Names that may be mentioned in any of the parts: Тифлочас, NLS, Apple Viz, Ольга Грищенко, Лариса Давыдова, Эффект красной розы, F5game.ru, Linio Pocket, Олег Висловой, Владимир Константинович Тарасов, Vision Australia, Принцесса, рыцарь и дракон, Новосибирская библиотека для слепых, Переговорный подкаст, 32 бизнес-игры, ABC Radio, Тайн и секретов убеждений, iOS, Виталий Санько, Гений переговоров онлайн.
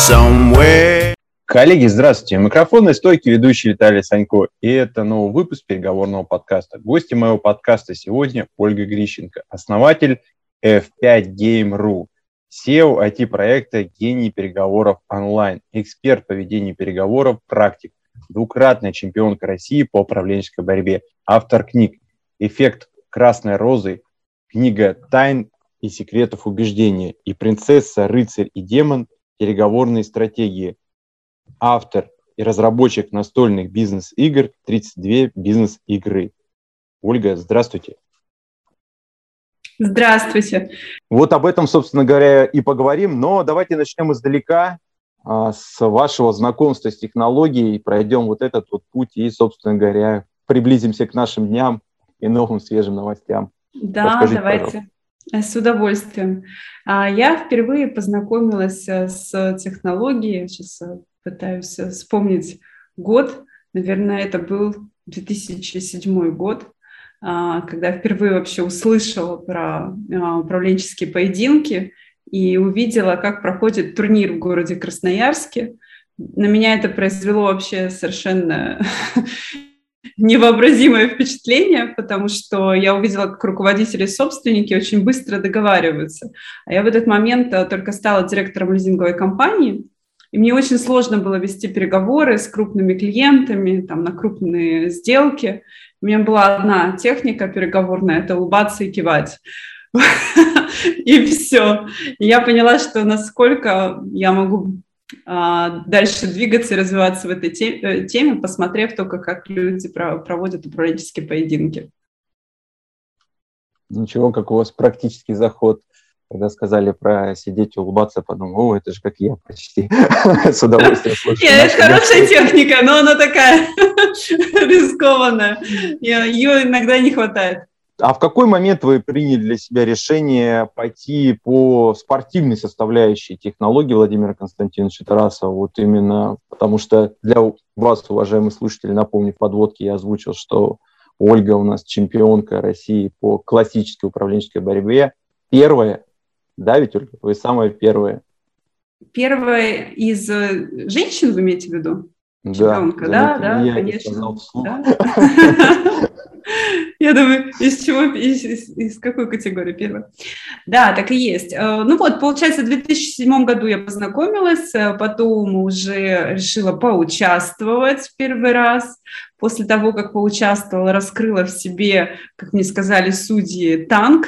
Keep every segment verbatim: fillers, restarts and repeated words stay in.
somewhere. Коллеги, здравствуйте. Микрофонной стойки ведущий Виталий Санько. И это новый выпуск переговорного подкаста. Гости моего подкаста сегодня Ольга Грищенко, основатель эф пять гейм точка ру, си и о ай ти-проекта «Гений переговоров онлайн», эксперт по ведению переговоров практик, двукратная чемпионка России по управленческой борьбе, автор книг «Эффект красной розы», книга «Тайн и секретов убеждений» и «Принцесса, рыцарь и демон. Переговорные стратегии». Автор и разработчик настольных бизнес-игр тридцать две бизнес-игры. Ольга, здравствуйте. Здравствуйте. Вот об этом, собственно говоря, и поговорим, но давайте начнем издалека, с вашего знакомства с технологией, пройдем вот этот вот путь и, собственно говоря, приблизимся к нашим дням и новым свежим новостям. Да, расскажите, давайте. Пожалуйста. С удовольствием. Я впервые познакомилась с технологией, сейчас пытаюсь вспомнить год, наверное, это был две тысячи седьмой год, когда впервые вообще услышала про управленческие поединки и увидела, как проходит турнир в городе Красноярске. На меня это произвело вообще совершенно невообразимое впечатление, потому что я увидела, как руководители и собственники очень быстро договариваются. А я в этот момент только стала директором лизинговой компании, и мне очень сложно было вести переговоры с крупными клиентами, там, на крупные сделки. У меня была одна техника переговорная – это улыбаться и кивать. И все. Я поняла, что насколько я могу дальше двигаться и развиваться в этой теме, посмотрев только, как люди проводят управленческие поединки. Ничего, как у вас практический заход. Когда сказали про сидеть и улыбаться, подумал, о, это же как я почти с удовольствием слушаю. Нет, это хорошая техника, но она такая рискованная. Ее иногда не хватает. А в какой момент вы приняли для себя решение пойти по спортивной составляющей технологии Владимира Константиновича Тарасова? Вот именно потому что для вас, уважаемые слушатели, напомню, в подводке я озвучил, что Ольга у нас чемпионка России по классической управленческой борьбе. Первая, да, ведь, Ольга, вы самая первая. Первая из женщин, вы имеете в виду? Да, чемпионка, да, да, я конечно. Я думаю, из чего, из, из, из какой категории первая? Да, так и есть. Ну вот, получается, в две тысячи седьмом году я познакомилась, потом уже решила поучаствовать первый раз. После того, как поучаствовала, раскрыла в себе, как мне сказали судьи, танк.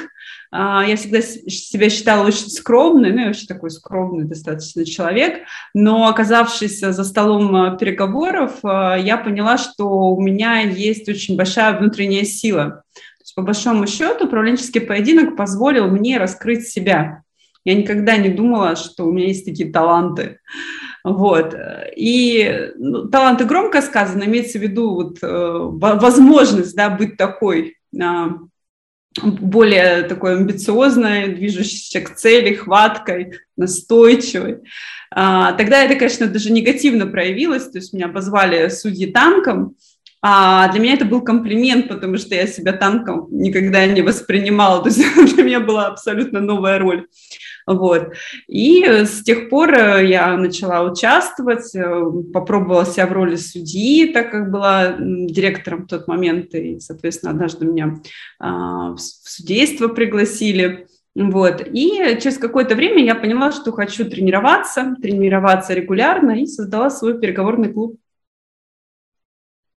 Я всегда себя считала очень скромной, ну, я вообще такой скромный достаточно человек, но, оказавшись за столом переговоров, я поняла, что у меня есть очень большая внутренняя сила. То есть, по большому счету, управленческий поединок позволил мне раскрыть себя. Я никогда не думала, что у меня есть такие таланты. Вот. И ну, таланты громко сказано, имеется в виду вот, возможность, да, быть такой, более такой амбициозной, движущейся к цели, хваткой, настойчивой. Тогда это, конечно, даже негативно проявилось, то есть меня позвали судьи танком, а для меня это был комплимент, потому что я себя танком никогда не воспринимала, то есть для меня была абсолютно новая роль. Вот. И с тех пор я начала участвовать, попробовала себя в роли судьи, так как была директором в тот момент, и, соответственно, однажды меня в судейство пригласили. Вот. И через какое-то время я поняла, что хочу тренироваться, тренироваться регулярно, и создала свой переговорный клуб.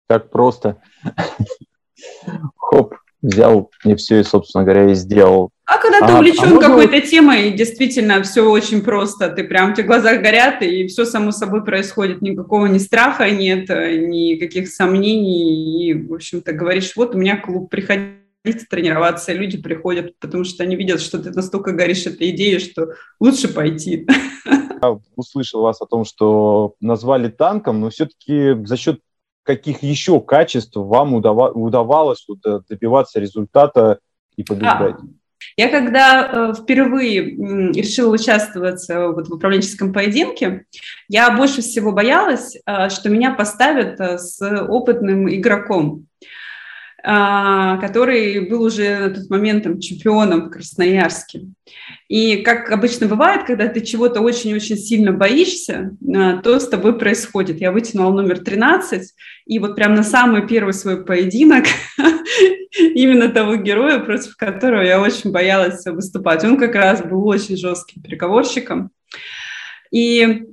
Так просто. Хоп. Взял и все, и, собственно говоря, и сделал. А когда ты а, увлечен а какой-то было... темой, действительно, все очень просто. Ты прям, у тебя глаза горят, и все само собой происходит. Никакого ни страха нет, никаких сомнений. И, в общем-то, говоришь, вот у меня клуб, приходите тренироваться. И люди приходят, потому что они видят, что ты настолько горишь этой идеей, что лучше пойти. Я услышал вас о том, что назвали танком, но все-таки за счет каких еще качеств вам удавалось добиваться результата и побеждать? Я когда впервые решила участвовать в управленческом поединке, я больше всего боялась, что меня поставят с опытным игроком. который был уже на тот момент там, чемпионом в Красноярске. И как обычно бывает, когда ты чего-то очень-очень сильно боишься, то с тобой происходит. Я вытянула номер тринадцать, и вот прям на самый первый свой поединок именно того героя, против которого я очень боялась выступать. Он как раз был очень жестким переговорщиком. И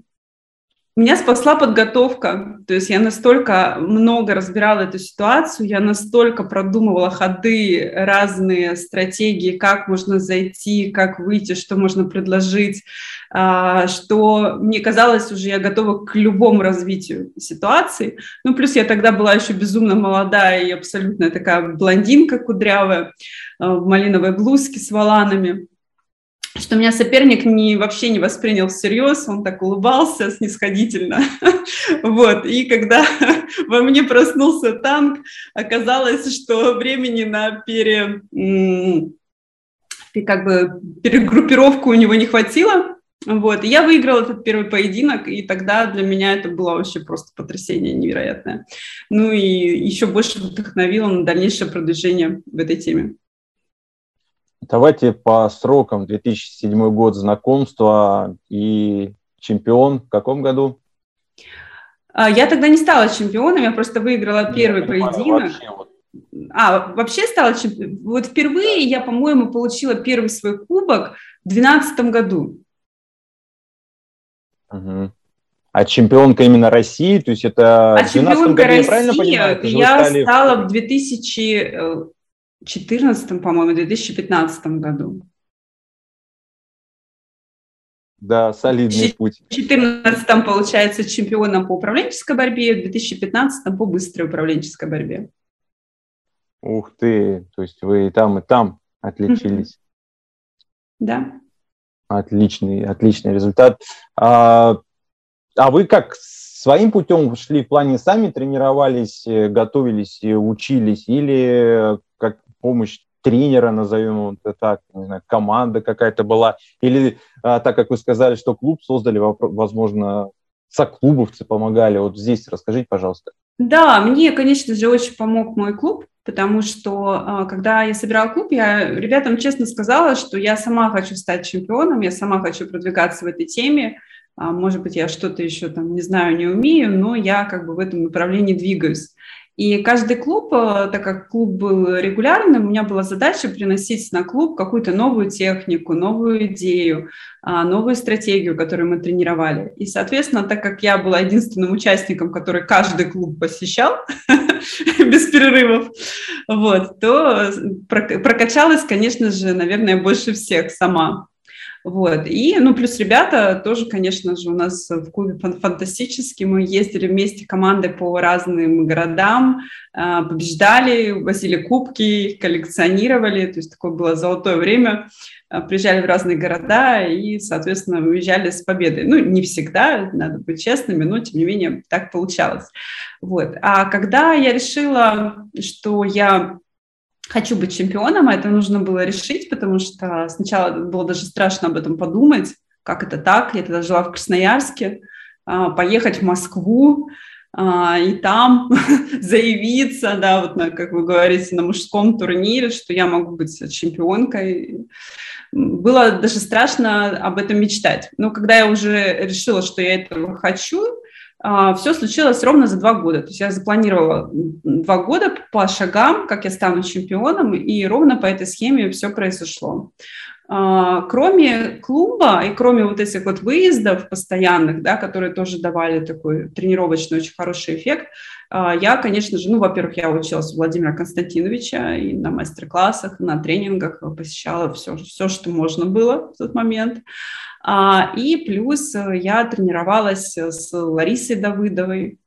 меня спасла подготовка, то есть я настолько много разбирала эту ситуацию, я настолько продумывала ходы, разные стратегии, как можно зайти, как выйти, что можно предложить, что мне казалось уже я готова к любому развитию ситуации. Ну, плюс я тогда была еще безумно молодая и абсолютно такая блондинка кудрявая в малиновой блузке с воланами. Что меня соперник не, вообще не воспринял всерьез, он так улыбался снисходительно. Вот. И когда во мне проснулся танк, оказалось, что времени на пере, как бы перегруппировку у него не хватило. Вот. И я выиграла этот первый поединок, и тогда для меня это было вообще просто потрясение невероятное. Ну и еще больше вдохновило на дальнейшее продвижение в этой теме. Давайте по срокам. две тысячи седьмой год знакомства и чемпион в каком году? Я тогда не стала чемпионом, я просто выиграла я первый понимаю, поединок. Вообще вот. А, вообще стала чемпионом? Вот впервые я, по-моему, получила первый свой кубок в две тысячи двенадцатом году. Угу. А чемпионка именно России? То есть это а в две тысячи двенадцатом году, России я правильно понимаю? Я стали... стала в две тысячи... В две тысячи четырнадцатом, по-моему, в две тысячи пятнадцатом году. Да, солидный путь. В две тысячи четырнадцатом, получается, чемпионом по управленческой борьбе, в две тысячи пятнадцатом по быстрой управленческой борьбе. Ух ты! То есть вы и там, и там отличились. Да. Отличный, отличный результат. А, а вы как своим путем шли в плане сами тренировались, готовились, учились или... помощь тренера, назовем это так, не знаю, команда какая-то была, или а, так как вы сказали, что клуб создали, возможно, соклубовцы помогали, вот здесь расскажите, пожалуйста. Да, мне, конечно же, очень помог мой клуб, потому что, когда я собирала клуб, я ребятам честно сказала, что я сама хочу стать чемпионом, я сама хочу продвигаться в этой теме, может быть, я что-то еще там не знаю, не умею, но я как бы в этом направлении двигаюсь. И каждый клуб, так как клуб был регулярным, у меня была задача приносить на клуб какую-то новую технику, новую идею, новую стратегию, которую мы тренировали. И, соответственно, так как я была единственным участником, который каждый клуб посещал без перерывов, вот, то прокачалась, конечно же, наверное, больше всех сама. Вот, и, ну, плюс ребята тоже, конечно же, у нас в клубе фантастически, мы ездили вместе командой по разным городам, побеждали, возили кубки, коллекционировали, то есть такое было золотое время, приезжали в разные города и, соответственно, уезжали с победой. Ну, не всегда, надо быть честными, но, тем не менее, так получалось. Вот, а когда я решила, что я... хочу быть чемпионом, а это нужно было решить, потому что сначала было даже страшно об этом подумать, как это так, я тогда жила в Красноярске, поехать в Москву и там заявиться, да, вот на, как вы говорите, на мужском турнире, что я могу быть чемпионкой. Было даже страшно об этом мечтать. Но когда я уже решила, что я этого хочу, все случилось ровно за два года. То есть я запланировала два года по шагам, как я стану чемпионом, и ровно по этой схеме все произошло. Кроме клуба и кроме вот этих вот выездов постоянных, да, которые тоже давали такой тренировочный очень хороший эффект, я, конечно же, ну, во-первых, я училась у Владимира Константиновича и на мастер-классах, и на тренингах, посещала все, все, что можно было в тот момент. И плюс я тренировалась с Ларисой Давыдовой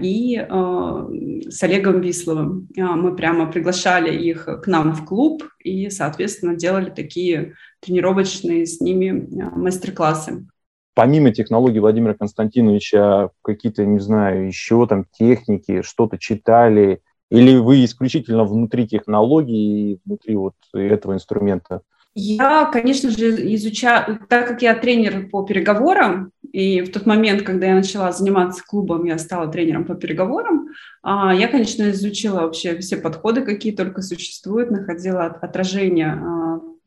и с Олегом Висловым. Мы прямо приглашали их к нам в клуб и, соответственно, делали такие тренировочные с ними мастер-классы. Помимо технологий Владимира Константиновича, какие-то, не знаю, еще там техники, что-то читали? Или вы исключительно внутри технологий и внутри вот этого инструмента? Я, конечно же, изучаю, так как я тренер по переговорам, И в тот момент, когда я начала заниматься клубом, я стала тренером по переговорам. Я, конечно, изучила вообще все подходы, какие только существуют, находила отражение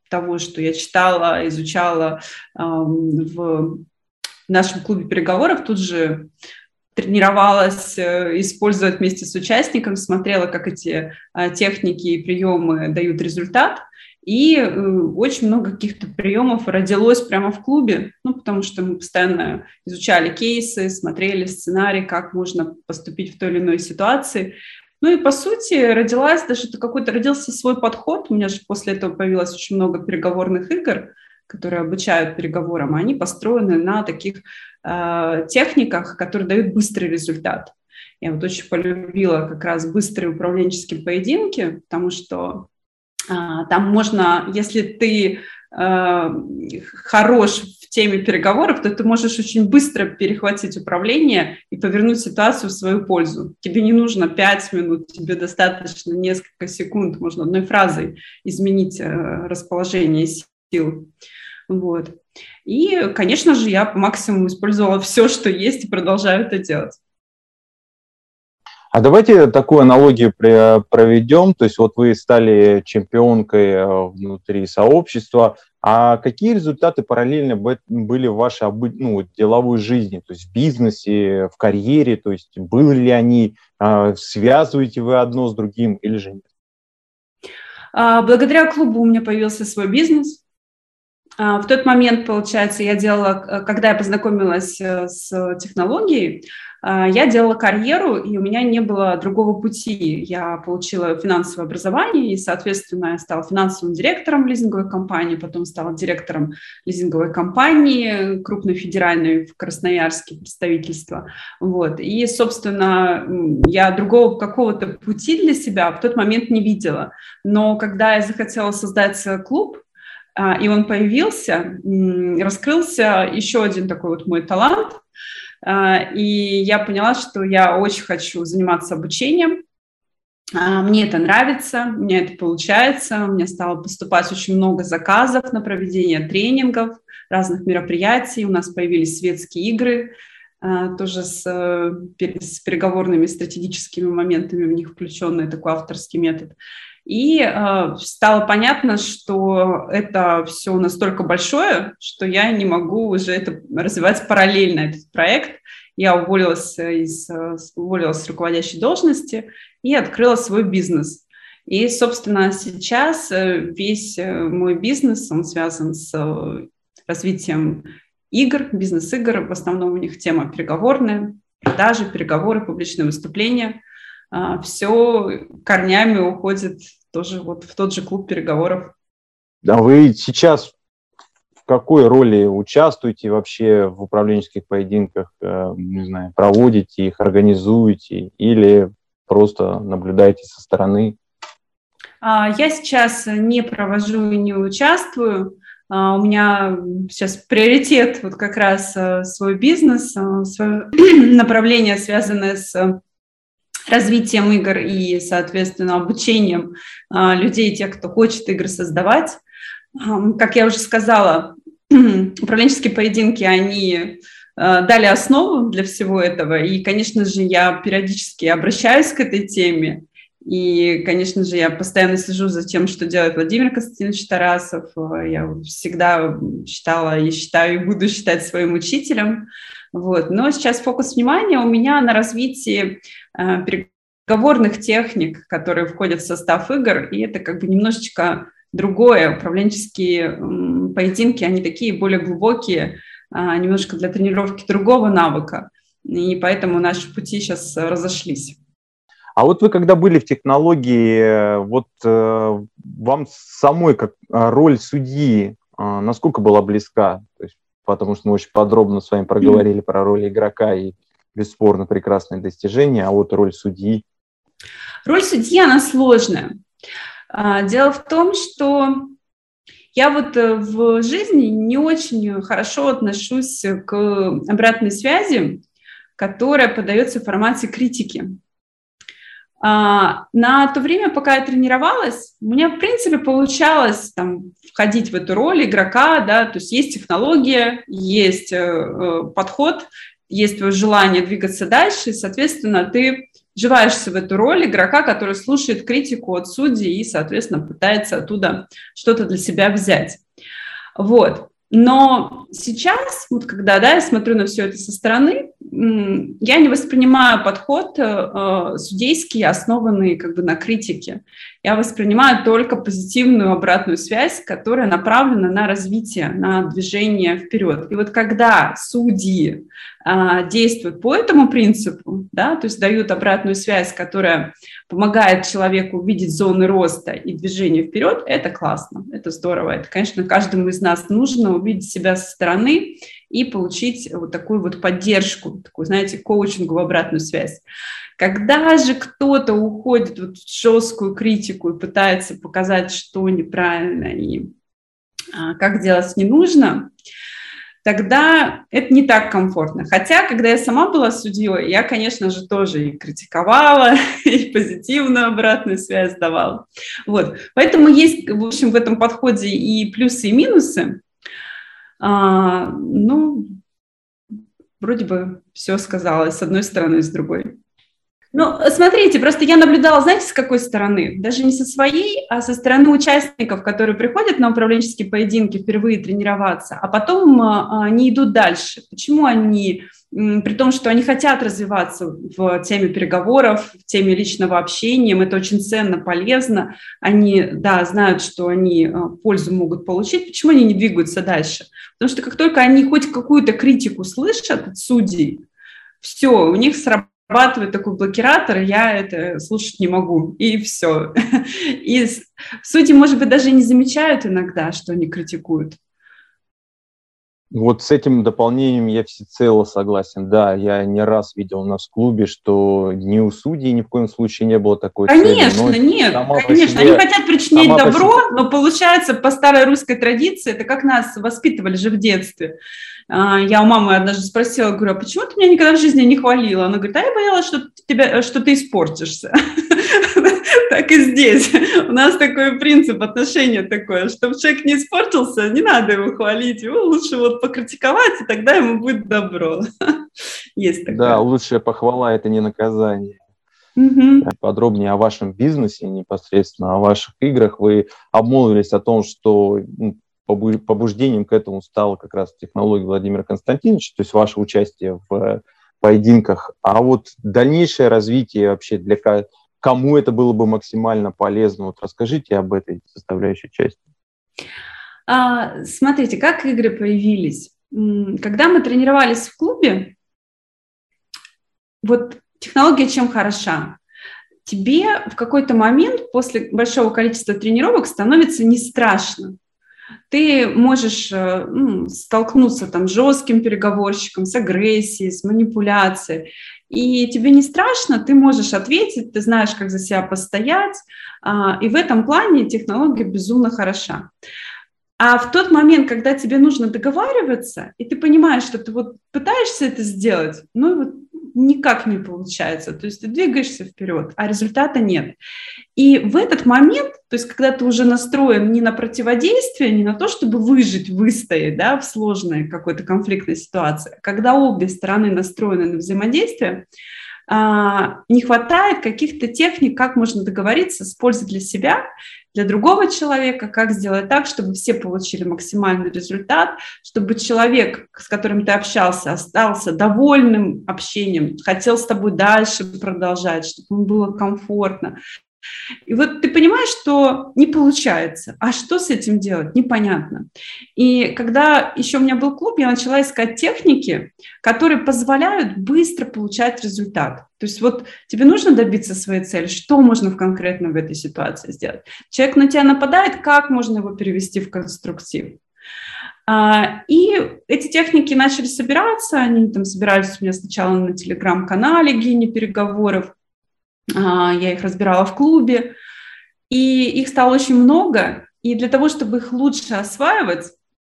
того, что я читала, изучала в нашем клубе переговоров. Тут же тренировалась, использовала вместе с участником, смотрела, как эти техники и приемы дают результат. И очень много каких-то приемов родилось прямо в клубе, ну, потому что мы постоянно изучали кейсы, смотрели сценарий, как можно поступить в той или иной ситуации. Ну и, по сути, родилась даже какой-то родился свой подход. У меня же после этого появилось очень много переговорных игр, которые обучают переговорам. Они построены на таких э, техниках, которые дают быстрый результат. Я вот очень полюбила как раз быстрые управленческие поединки, потому что э, там можно, если ты э, хорош в теме переговоров, то ты можешь очень быстро перехватить управление и повернуть ситуацию в свою пользу. Тебе не нужно пять минут, тебе достаточно несколько секунд, можно одной фразой изменить э, расположение сил. Вот. И, конечно же, я по максимуму использовала все, что есть, и продолжаю это делать. А давайте такую аналогию проведем. То есть вот вы стали чемпионкой внутри сообщества. А какие результаты параллельно были в вашей ну, деловой жизни, то есть в бизнесе, в карьере? То есть были ли они, связываете вы одно с другим или же нет? Благодаря клубу у меня появился свой бизнес. В тот момент, получается, я делала, когда я познакомилась с технологией, я делала карьеру, и у меня не было другого пути. Я получила финансовое образование, и, соответственно, я стала финансовым директором лизинговой компании, потом стала директором лизинговой компании, крупной федеральной в Красноярске представительства. Вот. И, собственно, я другого какого-то пути для себя в тот момент не видела. Но когда я захотела создать клуб, и он появился, раскрылся еще один такой вот мой талант, и я поняла, что я очень хочу заниматься обучением, мне это нравится, у меня это получается, у меня стало поступать очень много заказов на проведение тренингов, разных мероприятий, у нас появились светские игры, тоже с, с переговорными стратегическими моментами, в них включенный такой авторский метод. И э, стало понятно, что это все настолько большое, что я не могу уже это развивать параллельно, этот проект. Я уволилась из, уволилась с руководящей должности и открыла свой бизнес. И, собственно, сейчас весь мой бизнес, он связан с развитием игр, бизнес-игр. В основном у них тема переговорная, продажи, переговоры, публичные выступления. Все корнями уходит тоже вот в тот же клуб переговоров. А вы сейчас в какой роли участвуете вообще в управленческих поединках? Не знаю, проводите их, организуете или просто наблюдаете со стороны? Я сейчас не провожу и не участвую. У меня сейчас приоритет вот как раз свой бизнес, свое направление, связанное с развитием игр и, соответственно, обучением а, людей, тех, кто хочет игры создавать. А, как я уже сказала, управленческие поединки, они а, дали основу для всего этого. И, конечно же, я периодически обращаюсь к этой теме. И, конечно же, я постоянно слежу за тем, что делает Владимир Константинович Тарасов. Я всегда считала и считаю, и буду считать своим учителем. Вот. Но сейчас фокус внимания у меня на развитии э, переговорных техник, которые входят в состав игр, и это как бы немножечко другое. Управленческие э, поединки, они такие более глубокие, э, немножко для тренировки другого навыка, и поэтому наши пути сейчас разошлись. А вот вы когда были в технологии, вот э, вам самой как роль судьи э, насколько была близка? То есть потому что мы очень подробно с вами проговорили про роль игрока и, бесспорно, прекрасные достижения, а вот роль судьи? Роль судьи, она сложная. Дело в том, что я вот в жизни не очень хорошо отношусь к обратной связи, которая подается в формате критики. На то время, пока я тренировалась, у меня, в принципе, получалось там, входить в эту роль игрока, да, то есть есть технология, есть э, подход, есть желание двигаться дальше, и, соответственно, ты вживаешься в эту роль игрока, который слушает критику от судей и, соответственно, пытается оттуда что-то для себя взять. Вот. Но сейчас, вот когда да, я смотрю на все это со стороны, я не воспринимаю подход э, судейский, основанный как бы на критике. Я воспринимаю только позитивную обратную связь, которая направлена на развитие, на движение вперед. И вот когда судьи э, действуют по этому принципу, да, то есть дают обратную связь, которая помогает человеку увидеть зоны роста и движения вперед, это классно, это здорово. Это, конечно, каждому из нас нужно увидеть себя со стороны и получить вот такую вот поддержку, такую, знаете, коучинговую обратную связь. Когда же кто-то уходит вот в жесткую критику и пытается показать, что неправильно и а, как делать не нужно, тогда это не так комфортно. Хотя, когда я сама была судьей, я, конечно же, тоже и критиковала, и позитивную обратную связь давала. Вот. Поэтому есть, в общем, в этом подходе и плюсы, и минусы. А, ну, вроде бы все сказала с одной стороны, с другой. Ну, смотрите, просто я наблюдала, знаете, с какой стороны? Даже не со своей, а со стороны участников, которые приходят на управленческие поединки впервые тренироваться, а потом они идут дальше. Почему они, при том, что они хотят развиваться в теме переговоров, в теме личного общения, им это очень ценно, полезно, они, да, знают, что они пользу могут получить, почему они не двигаются дальше? Потому что как только они хоть какую-то критику слышат от судей, все, у них срабатывает. Вырабатывает такой блокиратор, я это слушать не могу, и все. И судьи, может быть, даже не замечают иногда, что они критикуют. Вот с этим дополнением я всецело согласен. Да, я не раз видел у нас в клубе, что ни у судей ни в коем случае не было такой конечно, цели. Конечно, нет, конечно. Себе, они хотят причинить добро, себе... но получается по старой русской традиции, это как нас воспитывали же в детстве. Я у мамы однажды спросила, говорю, а почему ты меня никогда в жизни не хвалила? Она говорит, а я боялась, что, тебя, что ты испортишься. Так и здесь. У нас такой принцип, отношение такое, чтобы человек не испортился, не надо его хвалить, его лучше вот покритиковать, и тогда ему будет добро. Есть такое. Да, лучшая похвала – это не наказание. Угу. Подробнее о вашем бизнесе, непосредственно о ваших играх. Вы обмолвились о том, что... побуждением к этому стала как раз технология Владимира Константиновича, то есть ваше участие в поединках. А вот дальнейшее развитие вообще, для кому это было бы максимально полезно? Вот расскажите об этой составляющей части. А, смотрите, как игры появились. Когда мы тренировались в клубе, вот технология чем хороша? Тебе в какой-то момент после большого количества тренировок становится не страшно. Ты можешь ну, столкнуться там, с жестким переговорщиком, с агрессией, с манипуляцией. И тебе не страшно, ты можешь ответить, ты знаешь, как за себя постоять. И в этом плане технология безумно хороша. А в тот момент, когда тебе нужно договариваться, и ты понимаешь, что ты вот пытаешься это сделать, ну и вот никак не получается. То есть ты двигаешься вперед, а результата нет. И в этот момент, то есть когда ты уже настроен не на противодействие, не на то, чтобы выжить, выстоять да, в сложной какой-то конфликтной ситуации, когда обе стороны настроены на взаимодействие, не хватает каких-то техник, как можно договориться с пользой для себя, для другого человека, как сделать так, чтобы все получили максимальный результат, чтобы человек, с которым ты общался, остался довольным общением, хотел с тобой дальше продолжать, чтобы ему было комфортно. И вот ты понимаешь, что не получается. А что с этим делать? Непонятно. И когда еще у меня был клуб, я начала искать техники, которые позволяют быстро получать результат. То есть вот тебе нужно добиться своей цели, что можно конкретно в этой ситуации сделать? Человек на тебя нападает, как можно его перевести в конструктив? И эти техники начали собираться, они там собирались у меня сначала на телеграм-канале «Гений переговоров», я их разбирала в клубе, и их стало очень много. И для того, чтобы их лучше осваивать,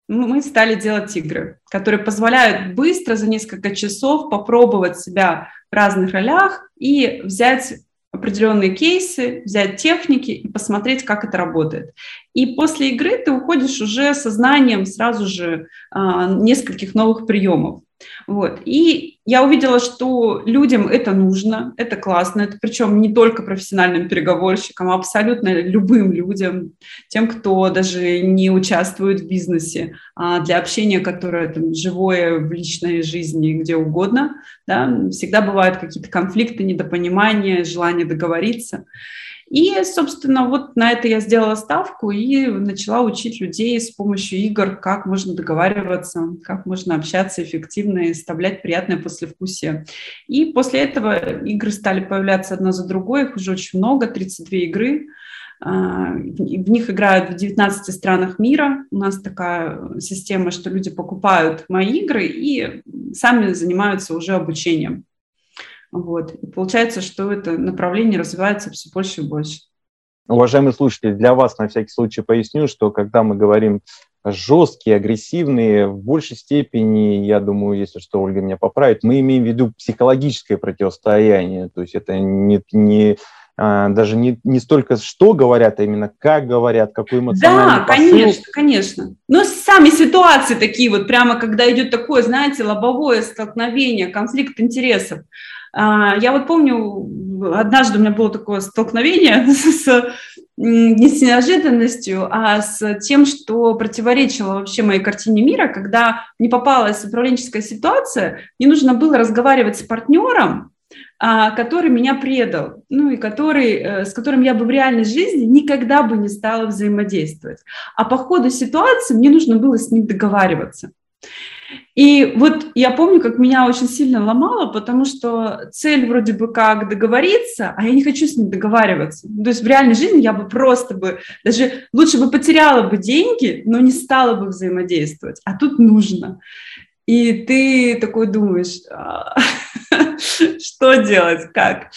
мы стали делать игры, которые позволяют быстро за несколько часов попробовать себя в разных ролях и взять определенные кейсы, взять техники и посмотреть, как это работает. И после игры ты уходишь уже со знанием сразу же а, нескольких новых приемов. Вот. И я увидела, что людям это нужно, это классно, это причем не только профессиональным переговорщикам, а абсолютно любым людям, тем, кто даже не участвует в бизнесе, а для общения, которое там, живое в личной жизни, где угодно, да, всегда бывают какие-то конфликты, недопонимания, желание договориться. И, собственно, вот на это я сделала ставку и начала учить людей с помощью игр, как можно договариваться, как можно общаться эффективно и оставлять приятное послевкусие. И после этого игры стали появляться одна за другой, их уже очень много, тридцать две игры. В них играют в девятнадцати странах мира. У нас такая система, что люди покупают мои игры и сами занимаются уже обучением. Вот. И получается, что это направление развивается все больше и больше. Уважаемые слушатели, для вас на всякий случай поясню, что когда мы говорим жесткие, агрессивные, в большей степени, я думаю, если что, Ольга меня поправит, мы имеем в виду психологическое противостояние. То есть это не, не, даже не, не столько что говорят, а именно как говорят, какой эмоциональный да, посыл. Да, конечно, конечно. Но сами ситуации такие, вот прямо когда идет такое, знаете, лобовое столкновение, конфликт интересов. Я вот помню, однажды у меня было такое столкновение с, не с неожиданностью, а с тем, что противоречило вообще моей картине мира, когда не попалась управленческая ситуация, мне нужно было разговаривать с партнером, который меня предал, ну и который, с которым я бы в реальной жизни никогда бы не стала взаимодействовать. А по ходу ситуации мне нужно было с ним договариваться. И вот я помню, как меня очень сильно ломало, потому что цель вроде бы как договориться, а я не хочу с ним договариваться. То есть в реальной жизни я бы просто бы, даже лучше бы потеряла бы деньги, но не стала бы взаимодействовать, а тут нужно. И ты такой думаешь, что делать, как?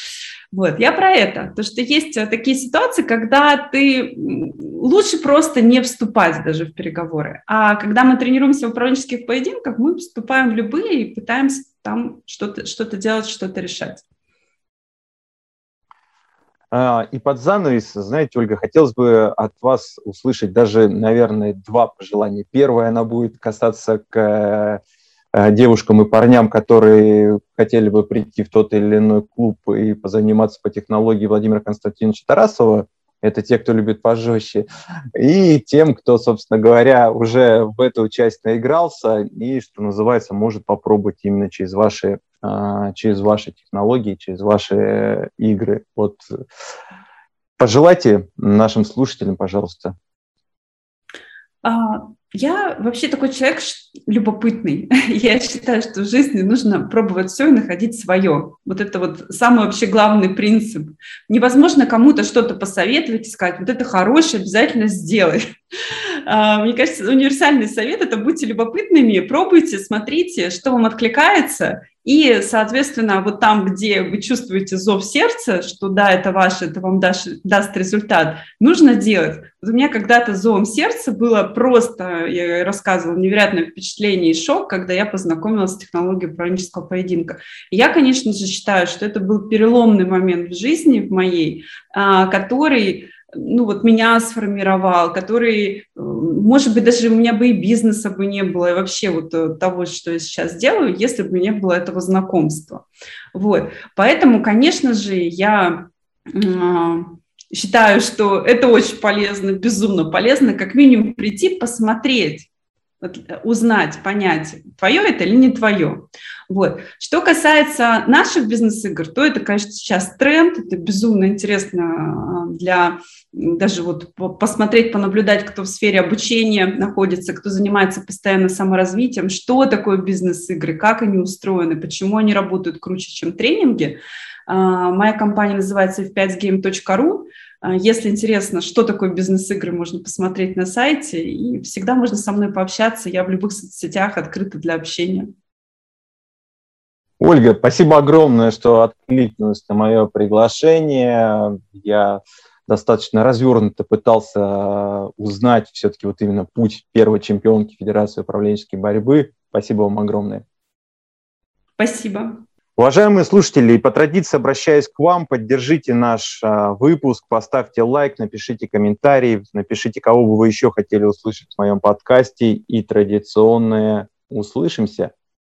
Вот, я про это, то, что есть такие ситуации, когда ты лучше просто не вступать даже в переговоры, а когда мы тренируемся в управленческих поединках, мы вступаем в любые и пытаемся там что-то, что-то делать, что-то решать. И под занавес, знаете, Ольга, хотелось бы от вас услышать даже, наверное, два пожелания. Первое, оно будет касаться к... девушкам и парням, которые хотели бы прийти в тот или иной клуб и позаниматься по технологии Владимира Константиновича Тарасова. Это те, кто любит пожестче. И тем, кто, собственно говоря, уже в эту часть наигрался и, что называется, может попробовать именно через ваши, через ваши технологии, через ваши игры. Вот пожелайте нашим слушателям, пожалуйста. А... Я вообще такой человек любопытный. Я считаю, что в жизни нужно пробовать все и находить свое. Вот это вот самый вообще главный принцип. Невозможно кому-то что-то посоветовать и сказать, вот это хорошее, обязательно сделай. Мне кажется, универсальный совет – это будьте любопытными, пробуйте, смотрите, что вам откликается. И, соответственно, вот там, где вы чувствуете зов сердца, что да, это ваше, это вам даст, даст результат, нужно делать. Вот у меня когда-то зовом сердца было просто, я рассказывала, невероятное впечатление и шок, когда я познакомилась с технологией управленческого поединка. И я, конечно же, считаю, что это был переломный момент в жизни в моей, который... ну вот меня сформировал, который, может быть, даже у меня бы и бизнеса бы не было, и вообще вот того, что я сейчас делаю, если бы не было этого знакомства. Вот. Поэтому, конечно же, я э, считаю, что это очень полезно, безумно полезно, как минимум прийти, посмотреть, узнать, понять, твое это или не твое. Вот. Что касается наших бизнес-игр, то это, конечно, сейчас тренд, это безумно интересно для даже вот посмотреть, понаблюдать, кто в сфере обучения находится, кто занимается постоянно саморазвитием, что такое бизнес-игры, как они устроены, почему они работают круче, чем тренинги. Моя компания называется эф пять гейм точка ру. Если интересно, что такое бизнес-игры, можно посмотреть на сайте, и всегда можно со мной пообщаться. Я в любых соцсетях открыта для общения. Ольга, спасибо огромное, что откликнулась на мое приглашение. Я достаточно развернуто пытался узнать все-таки вот именно путь первой чемпионки Федерации управленческой борьбы. Спасибо вам огромное. Спасибо. Уважаемые слушатели, по традиции обращаюсь к вам, поддержите наш а, выпуск, поставьте лайк, напишите комментарий, напишите, кого бы вы еще хотели услышать в моем подкасте, и традиционное «Услышимся».